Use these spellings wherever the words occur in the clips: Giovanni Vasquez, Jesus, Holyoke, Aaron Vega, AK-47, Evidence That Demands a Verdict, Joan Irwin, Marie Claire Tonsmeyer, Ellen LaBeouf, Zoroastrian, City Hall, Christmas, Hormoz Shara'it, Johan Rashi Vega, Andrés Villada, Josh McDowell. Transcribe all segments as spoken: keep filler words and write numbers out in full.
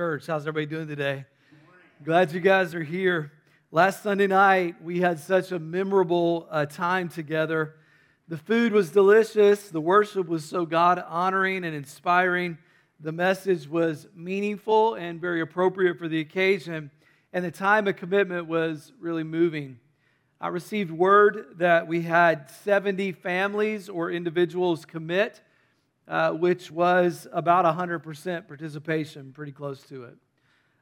Church. How's everybody doing today? Glad you guys are here. Last Sunday night, we had such a memorable uh, time together. The food was delicious. The worship was so God-honoring and inspiring. The message was meaningful and very appropriate for the occasion. And the time of commitment was really moving. I received word that we had seventy families or individuals commit, uh, which was about one hundred percent participation, pretty close to it.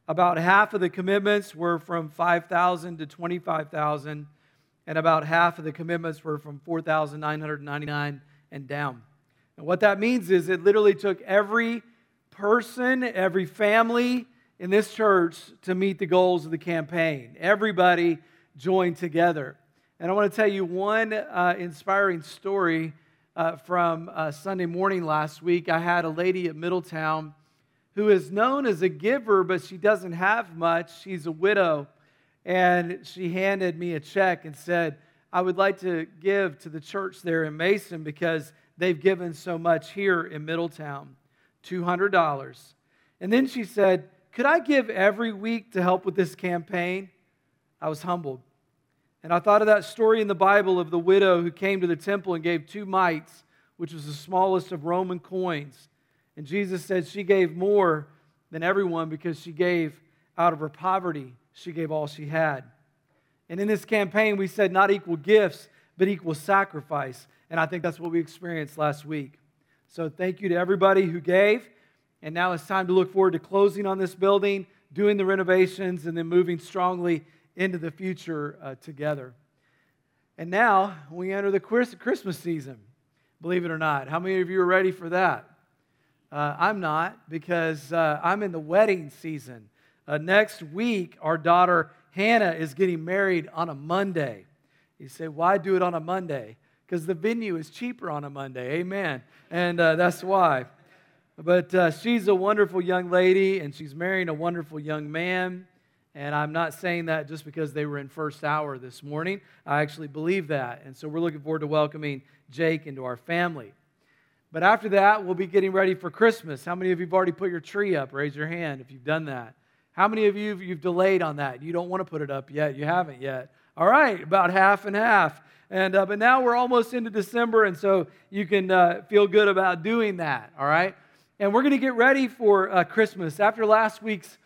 About half of the commitments were from five thousand to twenty-five thousand, and about half of the commitments were from four thousand nine hundred ninety-nine and down. And what that means is it literally took every person, every family in this church to meet the goals of the campaign. Everybody joined together. And I want to tell you one uh, inspiring story uh, from uh, Sunday morning last week. I had a lady at Middletown who is known as a giver, but she doesn't have much. She's a widow. And she handed me a check and said, I would like to give to the church there in Mason because they've given so much here in Middletown, two hundred dollars. And then she said, could I give every week to help with this campaign? I was humbled. And I thought of that story in the Bible of the widow who came to the temple and gave two mites, which was the smallest of Roman coins. And Jesus said she gave more than everyone because she gave out of her poverty. She gave all she had. And in this campaign, we said not equal gifts, but equal sacrifice. And I think that's what we experienced last week. So thank you to everybody who gave. And now it's time to look forward to closing on this building, doing the renovations, and then moving strongly into the future uh, together. And now we enter the Christmas season, believe it or not. How many of you are ready for that? Uh, I'm not, because uh, I'm in the wedding season. Uh, next week, our daughter Hannah is getting married on a Monday. You say, why do it on a Monday? Because the venue is cheaper on a Monday, amen, and uh, that's why. But uh, she's a wonderful young lady, and she's marrying a wonderful young man, and I'm not saying that just because they were in first hour this morning. I actually believe that, and so we're looking forward to welcoming Jake into our family. But after that, we'll be getting ready for Christmas. How many of you have already put your tree up? Raise your hand if you've done that. How many of you have, you've delayed on that? You don't want to put it up yet. You haven't yet. All right, about half and half. And uh, but now we're almost into December, and so you can uh, feel good about doing that, all right? And we're going to get ready for uh, Christmas. After last week's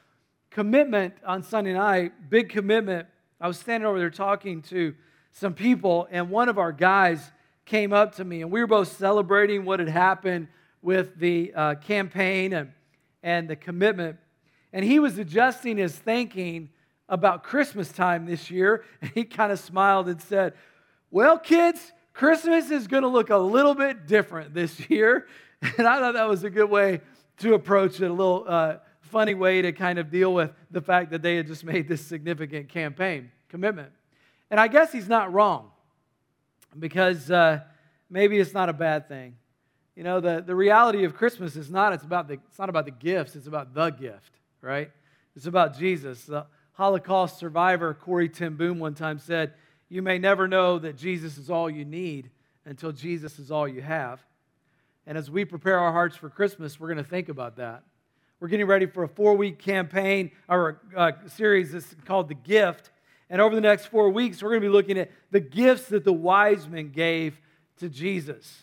commitment on Sunday night, big commitment, I was standing over there talking to some people, and one of our guys came up to me, and we were both celebrating what had happened with the uh, campaign and, and the commitment. And he was adjusting his thinking about Christmas time this year, and he kind of smiled and said, well, kids, Christmas is going to look a little bit different this year. And I thought that was a good way to approach it, a little uh, funny way to kind of deal with the fact that they had just made this significant campaign commitment. And I guess he's not wrong. Because uh, maybe it's not a bad thing. You know, the, the reality of Christmas is not it's about the it's not about the gifts, it's about the gift, right? It's about Jesus. The Holocaust survivor Corrie ten Boom one time said, you may never know that Jesus is all you need until Jesus is all you have. And as we prepare our hearts for Christmas, we're going to think about that. We're getting ready for a four-week campaign or a, a series that's called The Gift. And over the next four weeks, we're going to be looking at the gifts that the wise men gave to Jesus.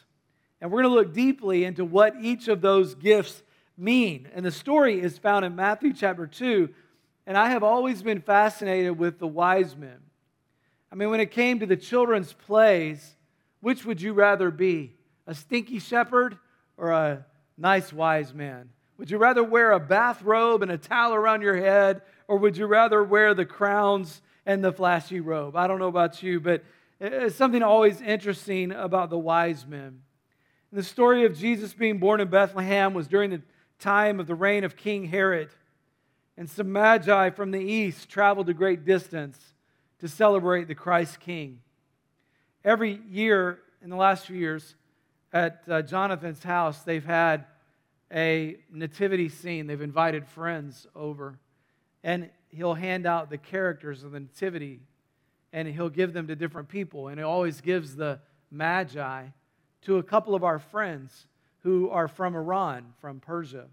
And we're going to look deeply into what each of those gifts mean. And the story is found in Matthew chapter two. And I have always been fascinated with the wise men. I mean, when it came to the children's plays, which would you rather be? A stinky shepherd or a nice wise man? Would you rather wear a bathrobe and a towel around your head? Or would you rather wear the crowns and the flashy robe? I don't know about you, but it's something always interesting about the wise men. The story of Jesus being born in Bethlehem was during the time of the reign of King Herod. And some magi from the east traveled a great distance to celebrate the Christ King. Every year in the last few years at uh, Jonathan's house, they've had a nativity scene. They've invited friends over. And he'll hand out the characters of the nativity, and he'll give them to different people. And he always gives the magi to a couple of our friends who are from Iran, from Persia.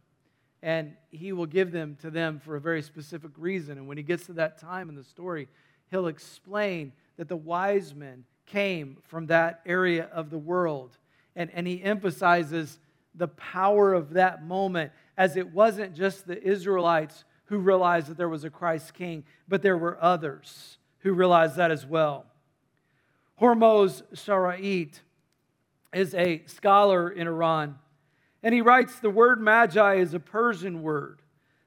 and he will give them to them for a very specific reason. And when he gets to that time in the story, he'll explain that the wise men came from that area of the world. And, and he emphasizes the power of that moment, as it wasn't just the Israelites who realized that there was a Christ King, but there were others who realized that as well. Hormoz Shara'it is a scholar in Iran, and he writes, the word magi is a Persian word.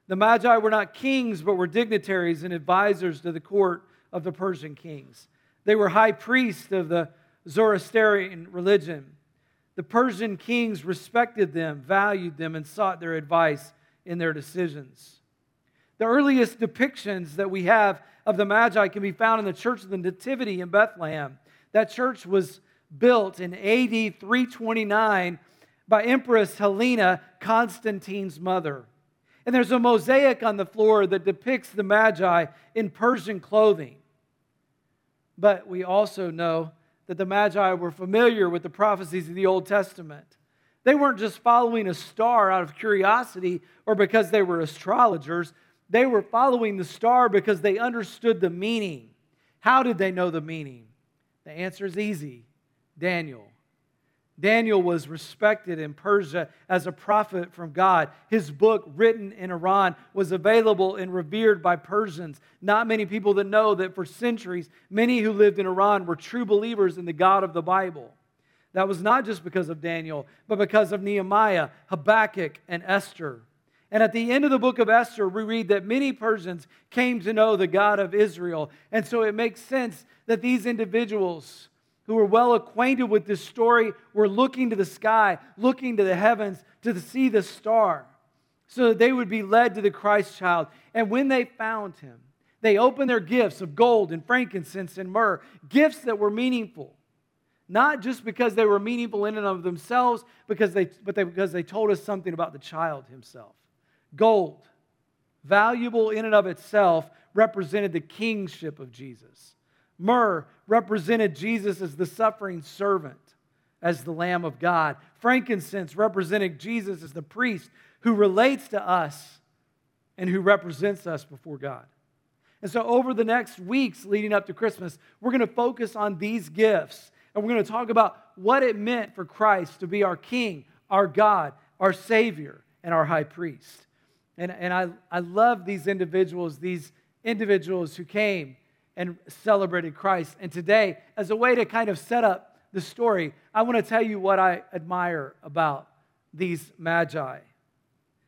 The magi were not kings, but were dignitaries and advisors to the court of the Persian kings. They were high priests of the Zoroastrian religion. The Persian kings respected them, valued them, and sought their advice in their decisions. The earliest depictions that we have of the Magi can be found in the Church of the Nativity in Bethlehem. That church was built in A D three twenty-nine by Empress Helena, Constantine's mother. And there's a mosaic on the floor that depicts the Magi in Persian clothing. But we also know that the Magi were familiar with the prophecies of the Old Testament. They weren't just following a star out of curiosity or because they were astrologers. They were following the star because they understood the meaning. How did they know the meaning? The answer is easy. Daniel. Daniel was respected in Persia as a prophet from God. His book, written in Iran, was available and revered by Persians. Not many people that know that for centuries, many who lived in Iran were true believers in the God of the Bible. That was not just because of Daniel, but because of Nehemiah, Habakkuk, and Esther. And at the end of the book of Esther, we read that many Persians came to know the God of Israel. And so it makes sense that these individuals who were well acquainted with this story were looking to the sky, looking to the heavens to see the star, so that they would be led to the Christ child. And when they found him, they opened their gifts of gold and frankincense and myrrh, gifts that were meaningful, not just because they were meaningful in and of themselves, because they, but they, because they told us something about the child himself. Gold, valuable in and of itself, represented the kingship of Jesus. Myrrh represented Jesus as the suffering servant, as the Lamb of God. Frankincense represented Jesus as the priest who relates to us and who represents us before God. And so over the next weeks leading up to Christmas, we're going to focus on these gifts, and we're going to talk about what it meant for Christ to be our King, our God, our Savior, and our High Priest. And, and I, I love these individuals, these individuals who came and celebrated Christ. And today, as a way to kind of set up the story, I want to tell you what I admire about these Magi.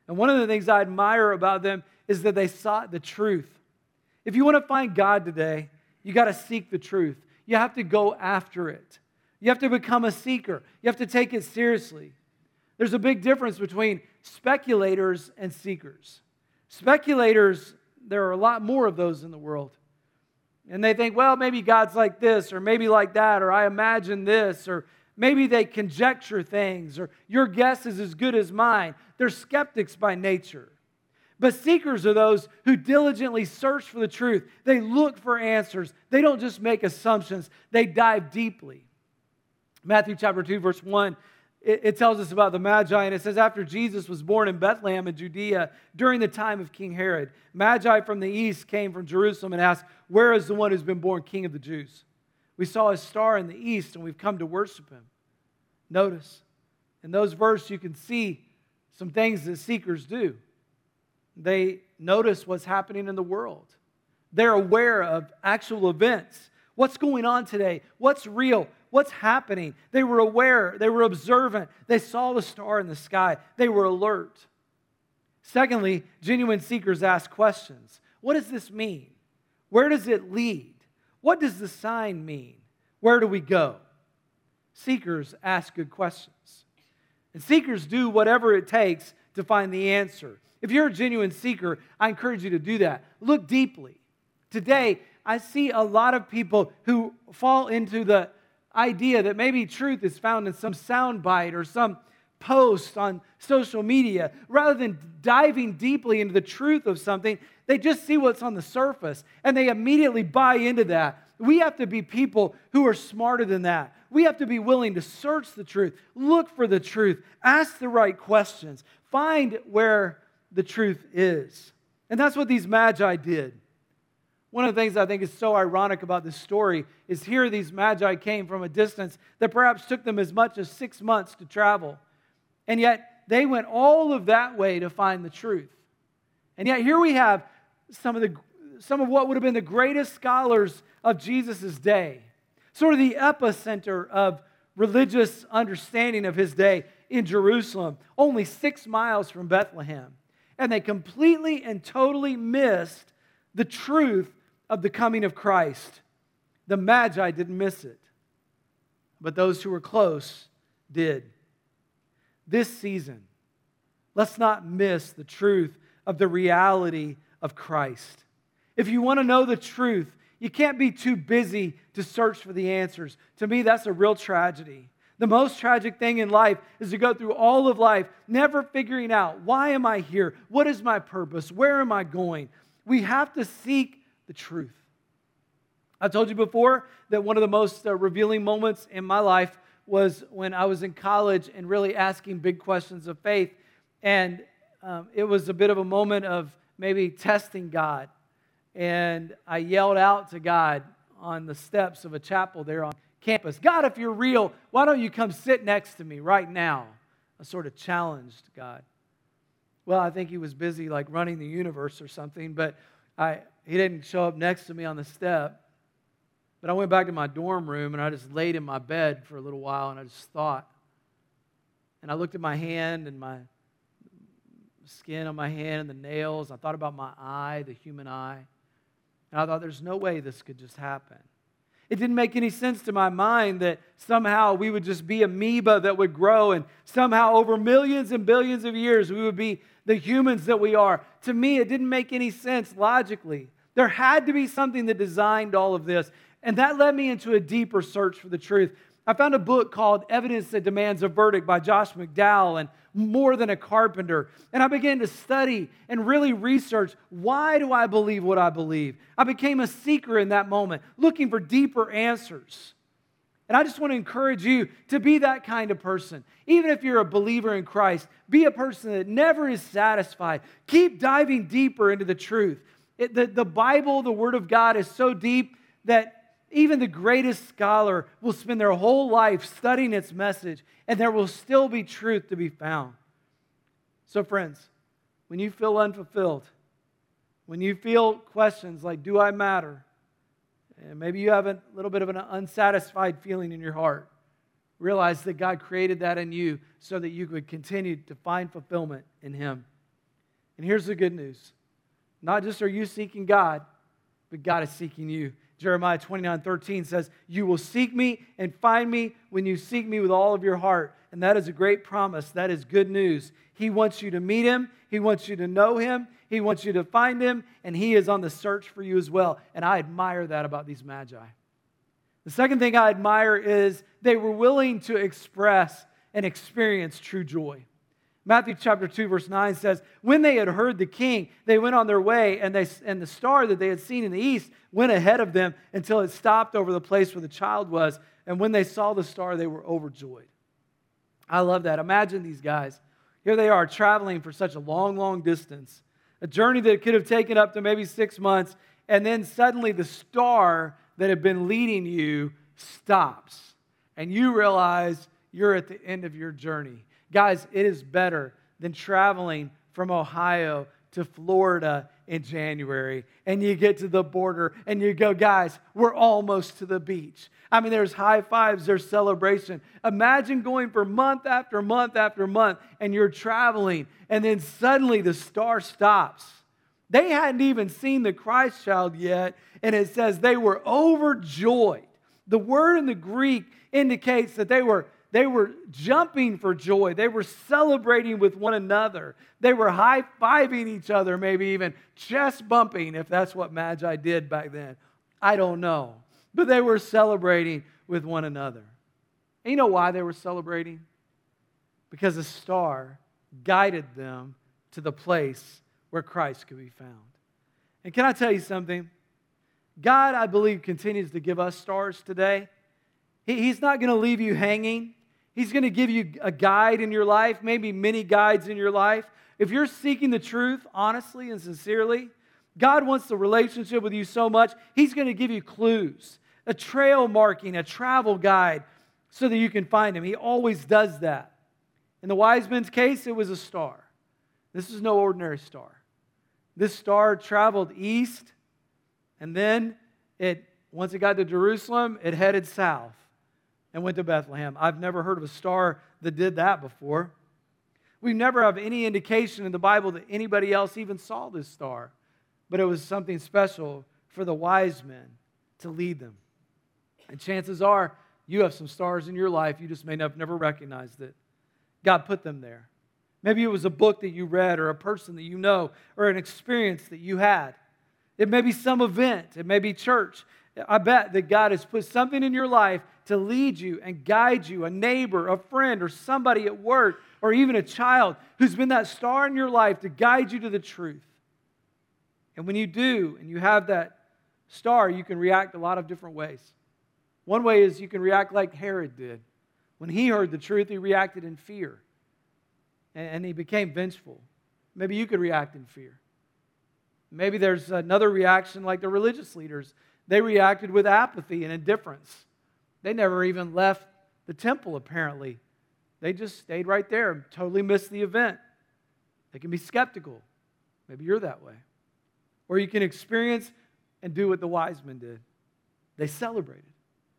And one of the things I admire about them is that they sought the truth. If you want to find God today, you got to seek the truth. You have to go after it. You have to become a seeker. You have to take it seriously. There's a big difference between speculators and seekers. Speculators, there are a lot more of those in the world. And they think, well, maybe God's like this, or maybe like that, or I imagine this, or maybe they conjecture things, or your guess is as good as mine. They're skeptics by nature. But seekers are those who diligently search for the truth. They look for answers. They don't just make assumptions. They dive deeply. Matthew chapter two, verse one, it, it tells us about the Magi, and it says, after Jesus was born in Bethlehem in Judea, during the time of King Herod, Magi from the east came from Jerusalem and asked, where is the one who's been born King of the Jews? We saw his star in the east, and we've come to worship him. Notice, in those verses you can see some things that seekers do. They notice what's happening in the world. They're aware of actual events. What's going on today? What's real? What's happening? They were aware. They were observant. They saw the star in the sky. They were alert. Secondly, genuine seekers ask questions. What does this mean? Where does it lead? What does the sign mean? Where do we go? Seekers ask good questions. And seekers do whatever it takes to find the answer. If you're a genuine seeker, I encourage you to do that. Look deeply. Today, I see a lot of people who fall into the idea that maybe truth is found in some soundbite or some post on social media. Rather than diving deeply into the truth of something, they just see what's on the surface, and they immediately buy into that. We have to be people who are smarter than that. We have to be willing to search the truth, look for the truth, ask the right questions, find where the truth is. And that's what these magi did. One of the things I think is so ironic about this story is here these magi came from a distance that perhaps took them as much as six months to travel. And yet they went all of that way to find the truth. And yet here we have some of the some of what would have been the greatest scholars of Jesus' day, sort of the epicenter of religious understanding of his day in Jerusalem, only six miles from Bethlehem. And they completely and totally missed the truth of the coming of Christ. The Magi didn't miss it, but those who were close did. This season, let's not miss the truth of the reality of Christ. If you want to know the truth, you can't be too busy to search for the answers. To me, that's a real tragedy. The most tragic thing in life is to go through all of life never figuring out, why am I here? What is my purpose? Where am I going? We have to seek the truth. I told you before that one of the most uh, revealing moments in my life was when I was in college and really asking big questions of faith. And um, it was a bit of a moment of maybe testing God. And I yelled out to God on the steps of a chapel there on campus, God, if you're real, why don't you come sit next to me right now? I sort of challenged God. Well, I think he was busy like running the universe or something, but I he didn't show up next to me on the step. But I went back to my dorm room and I just laid in my bed for a little while and I just thought. And I looked at my hand and my skin on my hand and the nails. I thought about my eye, the human eye. And I thought, there's no way this could just happen. It didn't make any sense to my mind that somehow we would just be amoeba that would grow and somehow over millions and billions of years we would be the humans that we are. To me, it didn't make any sense logically. There had to be something that designed all of this. And that led me into a deeper search for the truth. I found a book called Evidence That Demands a Verdict by Josh McDowell and More Than a Carpenter. And I began to study and really research, why do I believe what I believe? I became a seeker in that moment, looking for deeper answers. And I just want to encourage you to be that kind of person. Even if you're a believer in Christ, be a person that never is satisfied. Keep diving deeper into the truth. It, the, the Bible, the Word of God, is so deep that even the greatest scholar will spend their whole life studying its message, and there will still be truth to be found. So friends, when you feel unfulfilled, when you feel questions like, do I matter? And maybe you have a little bit of an unsatisfied feeling in your heart. Realize that God created that in you so that you could continue to find fulfillment in Him. And here's the good news. Not just are you seeking God, but God is seeking you. Jeremiah twenty-nine thirteen says, you will seek me and find me when you seek me with all of your heart. And that is a great promise. That is good news. He wants you to meet him. He wants you to know him. He wants you to find him. And he is on the search for you as well. And I admire that about these magi. The second thing I admire is they were willing to express and experience true joy. Matthew chapter two, verse nine says, when they had heard the king, they went on their way, and they and the star that they had seen in the east went ahead of them until it stopped over the place where the child was. And when they saw the star, they were overjoyed. I love that. Imagine these guys. Here they are traveling for such a long, long distance, a journey that could have taken up to maybe six months, and then suddenly the star that had been leading you stops, and you realize you're at the end of your journey. Guys, it is better than traveling from Ohio to Florida in January, and you get to the border, and you go, guys, we're almost to the beach. I mean, there's high fives, there's celebration. Imagine going for month after month after month, and you're traveling, and then suddenly the star stops. They hadn't even seen the Christ child yet, and it says they were overjoyed. The word in the Greek indicates that they were They were jumping for joy. They were celebrating with one another. They were high-fiving each other, maybe even chest bumping, if that's what Magi did back then. I don't know. But they were celebrating with one another. And you know why they were celebrating? Because a star guided them to the place where Christ could be found. And can I tell you something? God, I believe, continues to give us stars today. He, he's not going to leave you hanging. He's going to give you a guide in your life, maybe many guides in your life. If you're seeking the truth honestly and sincerely, God wants the relationship with you so much, He's going to give you clues, a trail marking, a travel guide, so that you can find Him. He always does that. In the wise men's case, it was a star. This is no ordinary star. This star traveled east, and then it, once it got to Jerusalem, it headed south and went to Bethlehem. I've never heard of a star that did that before. We never have any indication in the Bible that anybody else even saw this star, but it was something special for the wise men to lead them. And chances are, you have some stars in your life, you just may have never recognized it. God put them there. Maybe it was a book that you read, or a person that you know, or an experience that you had. It may be some event. It may be church. I bet that God has put something in your life to lead you and guide you, a neighbor, a friend, or somebody at work, or even a child who's been that star in your life to guide you to the truth. And when you do, and you have that star, you can react a lot of different ways. One way is you can react like Herod did. When he heard the truth, he reacted in fear, and he became vengeful. Maybe you could react in fear. Maybe there's another reaction like the religious leaders. They reacted with apathy and indifference. They never even left the temple, apparently. They just stayed right there and totally missed the event. They can be skeptical. Maybe you're that way. Or you can experience and do what the wise men did. They celebrated.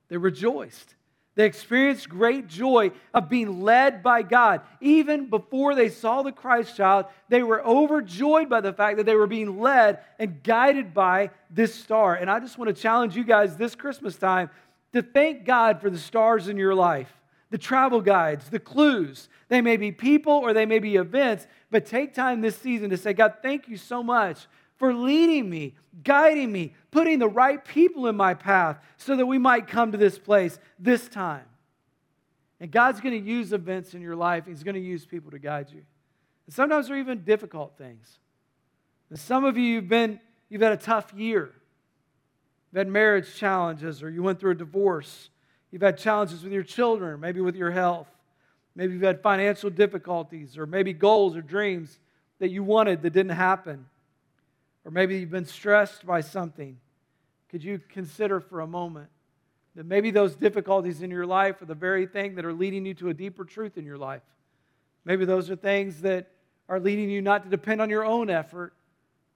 They rejoiced. They experienced great joy of being led by God. Even before they saw the Christ child, they were overjoyed by the fact that they were being led and guided by this star. And I just want to challenge you guys this Christmas time to thank God for the stars in your life, the travel guides, the clues. They may be people or they may be events, but take time this season to say, God, thank you so much for leading me, guiding me, putting the right people in my path so that we might come to this place this time. And God's going to use events in your life. He's going to use people to guide you. And sometimes they're even difficult things. And some of you, you've been, you've had a tough year. You've had marriage challenges, or you went through a divorce. You've had challenges with your children, maybe with your health. Maybe you've had financial difficulties, or maybe goals or dreams that you wanted that didn't happen. Or maybe you've been stressed by something. Could you consider for a moment that maybe those difficulties in your life are the very thing that are leading you to a deeper truth in your life? Maybe those are things that are leading you not to depend on your own effort,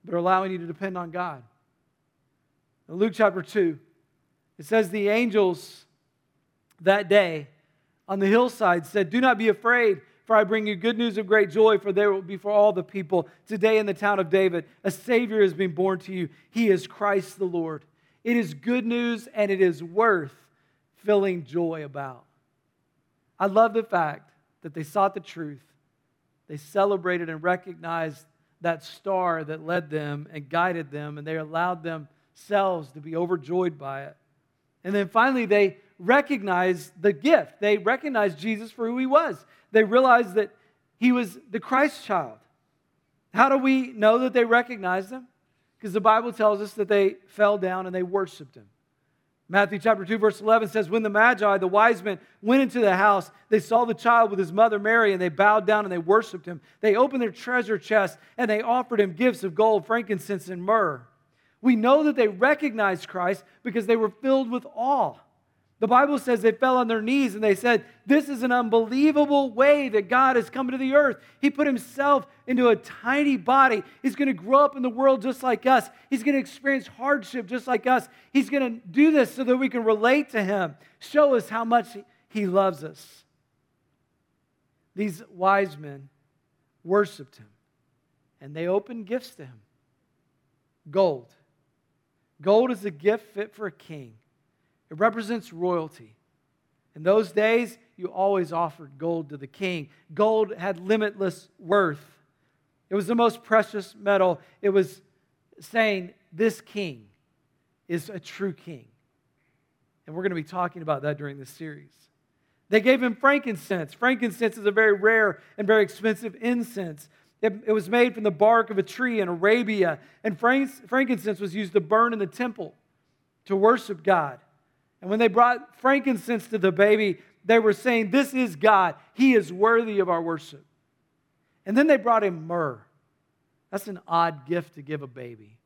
but are allowing you to depend on God. In Luke chapter two, it says, the angels that day on the hillside said, "Do not be afraid, for I bring you good news of great joy, for there will be for all the people. Today in the town of David, a Savior has been born to you. He is Christ the Lord." It is good news, and it is worth feeling joy about. I love the fact that they sought the truth. They celebrated and recognized that star that led them and guided them, and they allowed themselves to be overjoyed by it. And then finally, they recognized the gift. They recognized Jesus for who He was. They realized that He was the Christ child. How do we know that they recognized Him? Because the Bible tells us that they fell down and they worshiped Him. Matthew chapter two, verse eleven says, "When the Magi, the wise men, went into the house, they saw the child with His mother Mary, and they bowed down and they worshiped Him. They opened their treasure chests, and they offered Him gifts of gold, frankincense, and myrrh." We know that they recognized Christ because they were filled with awe. The Bible says they fell on their knees and they said, "This is an unbelievable way that God has come to the earth. He put Himself into a tiny body. He's going to grow up in the world just like us. He's going to experience hardship just like us. He's going to do this so that we can relate to Him. Show us how much He loves us." These wise men worshiped Him, and they opened gifts to Him. Gold. Gold is a gift fit for a king. It represents royalty. In those days, you always offered gold to the king. Gold had limitless worth. It was the most precious metal. It was saying, this king is a true king. And we're going to be talking about that during this series. They gave Him frankincense. Frankincense is a very rare and very expensive incense. It, it was made from the bark of a tree in Arabia. And frankincense was used to burn in the temple to worship God. And when they brought frankincense to the baby, they were saying, this is God. He is worthy of our worship. And then they brought him myrrh. That's an odd gift to give a baby.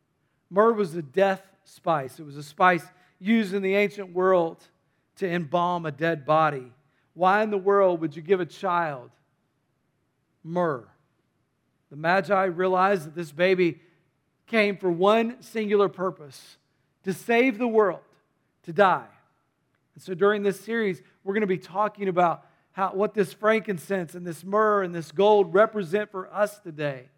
Myrrh was a death spice. It was a spice used in the ancient world to embalm a dead body. Why in the world would you give a child myrrh? The Magi realized that this baby came for one singular purpose, to save the world, to die. And so during this series, we're going to be talking about how, what this frankincense and this myrrh and this gold represent for us today.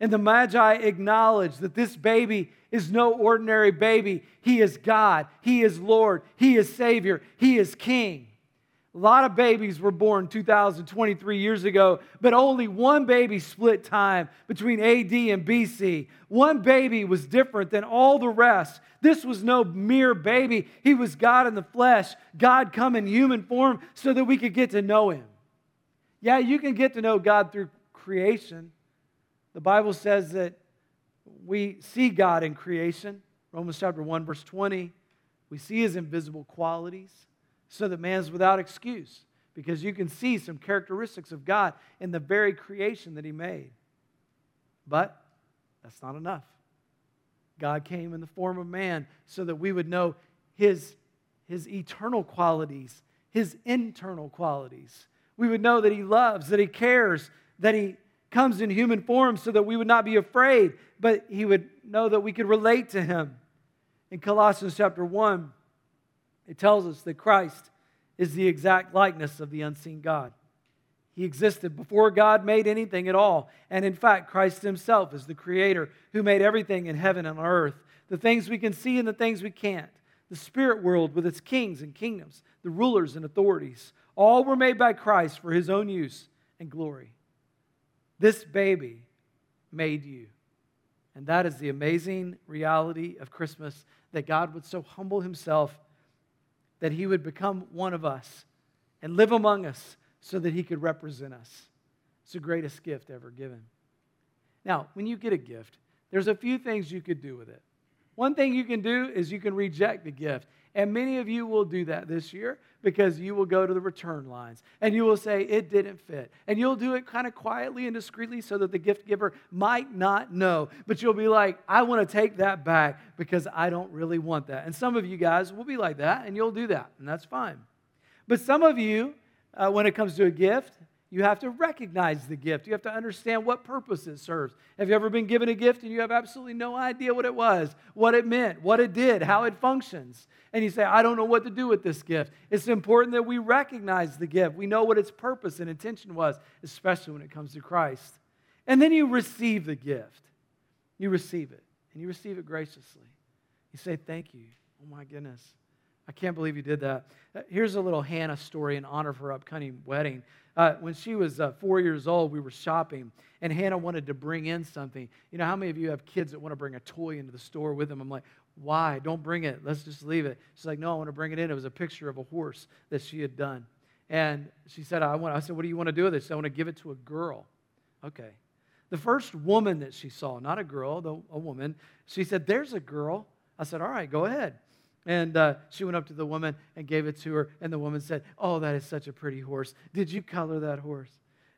And the Magi acknowledge that this baby is no ordinary baby. He is God. He is Lord. He is Savior. He is King. A lot of babies were born two thousand twenty-three years ago, but only one baby split time between A D and B C. One baby was different than all the rest. This was no mere baby. He was God in the flesh, God come in human form so that we could get to know him. Yeah, you can get to know God through creation. The Bible says that we see God in creation. Romans chapter one, verse twenty. We see his invisible qualities so that man's without excuse, because you can see some characteristics of God in the very creation that he made. But that's not enough. God came in the form of man so that we would know his, his eternal qualities, his internal qualities. We would know that he loves, that he cares, that he comes in human form so that we would not be afraid, but he would know that we could relate to him. In Colossians chapter one, it tells us that Christ is the exact likeness of the unseen God. He existed before God made anything at all. And in fact, Christ himself is the creator who made everything in heaven and earth, the things we can see and the things we can't, the spirit world with its kings and kingdoms, the rulers and authorities. All were made by Christ for his own use and glory. This baby made you. And that is the amazing reality of Christmas, that God would so humble himself that he would become one of us and live among us so that he could represent us. It's the greatest gift ever given. Now, when you get a gift, there's a few things you could do with it. One thing you can do is you can reject the gift. And many of you will do that this year, because you will go to the return lines and you will say, it didn't fit. And you'll do it kind of quietly and discreetly so that the gift giver might not know. But you'll be like, I want to take that back because I don't really want that. And some of you guys will be like that, and you'll do that, and that's fine. But some of you, uh, when it comes to a gift, you have to recognize the gift. You have to understand what purpose it serves. Have you ever been given a gift and you have absolutely no idea what it was, what it meant, what it did, how it functions? And you say, I don't know what to do with this gift. It's important that we recognize the gift. We know what its purpose and intention was, especially when it comes to Christ. And then you receive the gift. You receive it, and you receive it graciously. You say, thank you. Oh, my goodness. I can't believe you did that. Here's a little Hannah story in honor of her upcoming wedding. Uh, when she was uh, four years old, we were shopping, and Hannah wanted to bring in something. You know, how many of you have kids that want to bring a toy into the store with them? I'm like, why? Don't bring it. Let's just leave it. She's like, no, I want to bring it in. It was a picture of a horse that she had done. And she said, I want. I said, what do you want to do with it? She said, I want to give it to a girl. Okay. The first woman that she saw, not a girl, though a woman, she said, there's a girl. I said, all right, go ahead. And uh, she went up to the woman and gave it to her. And the woman said, oh, that is such a pretty horse. Did you color that horse?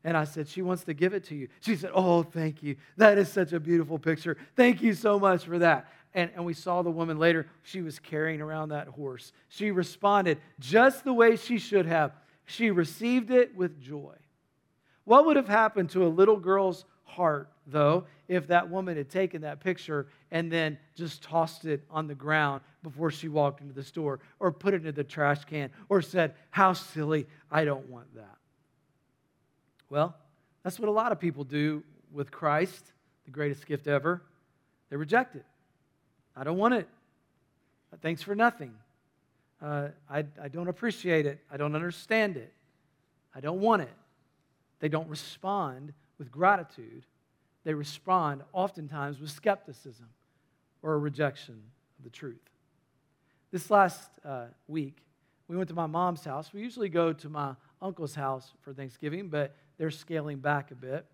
And I said, she wants to give it to you. She said, oh, thank you. That is such a beautiful picture. Thank you so much for that. And, and we saw the woman later. She was carrying around that horse. She responded just the way she should have. She received it with joy. What would have happened to a little girl's heart, though, if that woman had taken that picture and then just tossed it on the ground before she walked into the store, or put it in the trash can, or said, how silly, I don't want that? Well, that's what a lot of people do with Christ, the greatest gift ever. They reject it. I don't want it. Thanks for nothing. Uh, I, I don't appreciate it. I don't understand it. I don't want it. They don't respond with gratitude. They respond oftentimes with skepticism or a rejection of the truth. This last uh, week, we went to my mom's house. We usually go to my uncle's house for Thanksgiving, but they're scaling back a bit.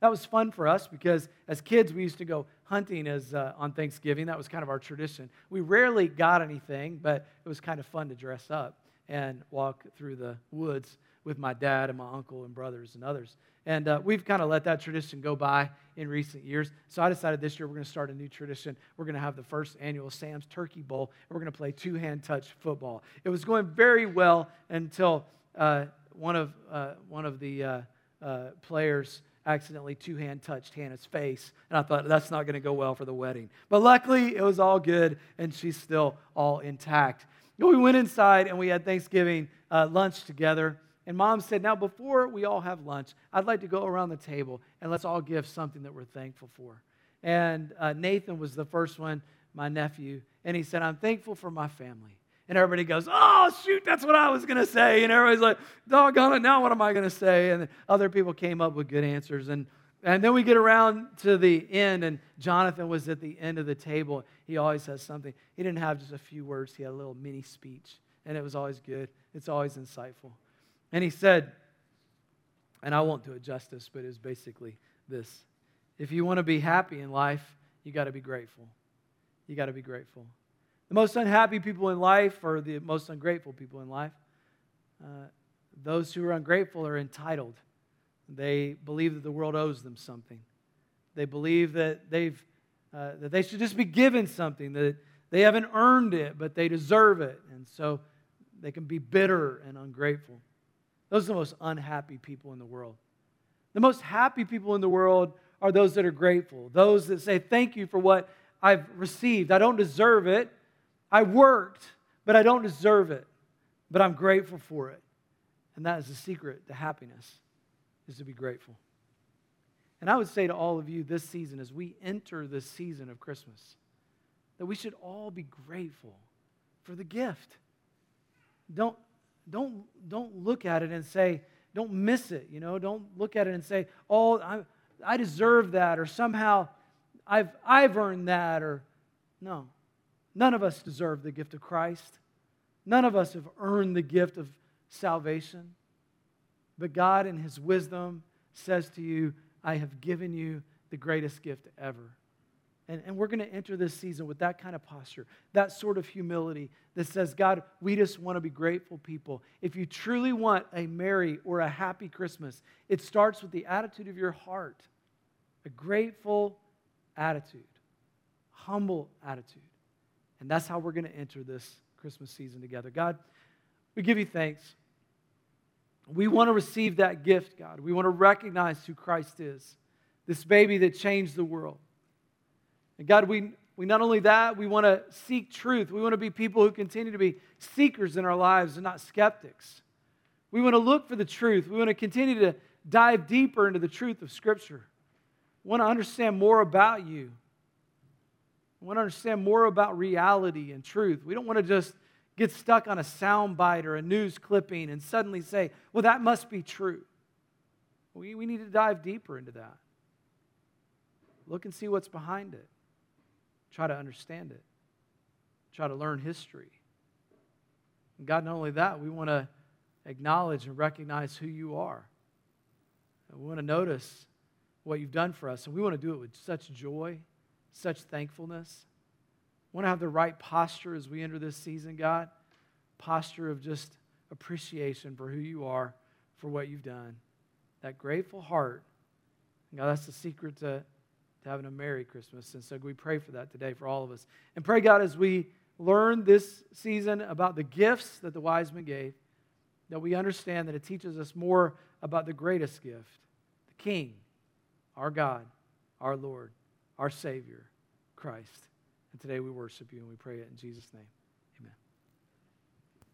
That was fun for us because as kids, we used to go hunting as uh, on Thanksgiving. That was kind of our tradition. We rarely got anything, but it was kind of fun to dress up. and walk through the woods with my dad and my uncle and brothers and others. And uh, we've kind of let that tradition go by in recent years. So I decided this year we're going to start a new tradition. We're going to have the first annual Sam's Turkey Bowl, and we're going to play two-hand touch football. It was going very well until uh, one of uh, one of the uh, uh, players accidentally two-hand touched Hannah's face, and I thought, that's not going to go well for the wedding. But luckily, it was all good, and she's still all intact. We went inside, and we had Thanksgiving uh, lunch together, and Mom said, now, before we all have lunch, I'd like to go around the table, and let's all give something that we're thankful for. And uh, Nathan was the first one, my nephew, and he said, I'm thankful for my family. And everybody goes, oh, shoot, that's what I was going to say. And everybody's like, doggone it, now what am I going to say? And other people came up with good answers. And and then we get around to the end, and Jonathan was at the end of the table. He always has something. He didn't have just a few words. He had a little mini speech, and it was always good. It's always insightful. And he said, and I won't do it justice, but it was basically this. If you want to be happy in life, you got to be grateful. You got to be grateful. The most unhappy people in life are the most ungrateful people in life. Uh, those who are ungrateful are entitled. They believe that the world owes them something. They believe that they've uh, that they should just be given something, that they haven't earned it, but they deserve it. And so they can be bitter and ungrateful. Those are the most unhappy people in the world. The most happy people in the world are those that are grateful, those that say, thank you for what I've received. I don't deserve it. I worked, but I don't deserve it, but I'm grateful for it. And that is the secret to happiness, is to be grateful. And I would say to all of you this season, as we enter this season of Christmas, that we should all be grateful for the gift. Don't, don't, don't look at it and say, don't miss it, you know? Don't look at it and say, oh, I, I deserve that, or somehow I've, I've earned that, or no. None of us deserve the gift of Christ. None of us have earned the gift of salvation. But God, in His wisdom, says to you, I have given you the greatest gift ever. And, and we're going to enter this season with that kind of posture, that sort of humility that says, God, we just want to be grateful people. If you truly want a merry or a happy Christmas, it starts with the attitude of your heart, a grateful attitude, humble attitude. And that's how we're going to enter this Christmas season together. God, we give you thanks. We want to receive that gift, God. We want to recognize who Christ is, this baby that changed the world. And God, we, we not only that, we want to seek truth. We want to be people who continue to be seekers in our lives and not skeptics. We want to look for the truth. We want to continue to dive deeper into the truth of Scripture. We want to understand more about you. We want to understand more about reality and truth. We don't want to just get stuck on a soundbite or a news clipping and suddenly say, well, that must be true. We, we need to dive deeper into that. Look and see what's behind it. Try to understand it. Try to learn history. And God, not only that, we want to acknowledge and recognize who you are. And we want to notice what you've done for us, and we want to do it with such joy, such thankfulness. We want to have the right posture as we enter this season, God. Posture of just appreciation for who you are, for what you've done. That grateful heart. And God, that's the secret to, to having a merry Christmas. And so we pray for that today for all of us. And pray, God, as we learn this season about the gifts that the wise men gave, that we understand that it teaches us more about the greatest gift, the King, our God, our Lord, our Savior, Christ. And today we worship you, and we pray it in Jesus' name. Amen.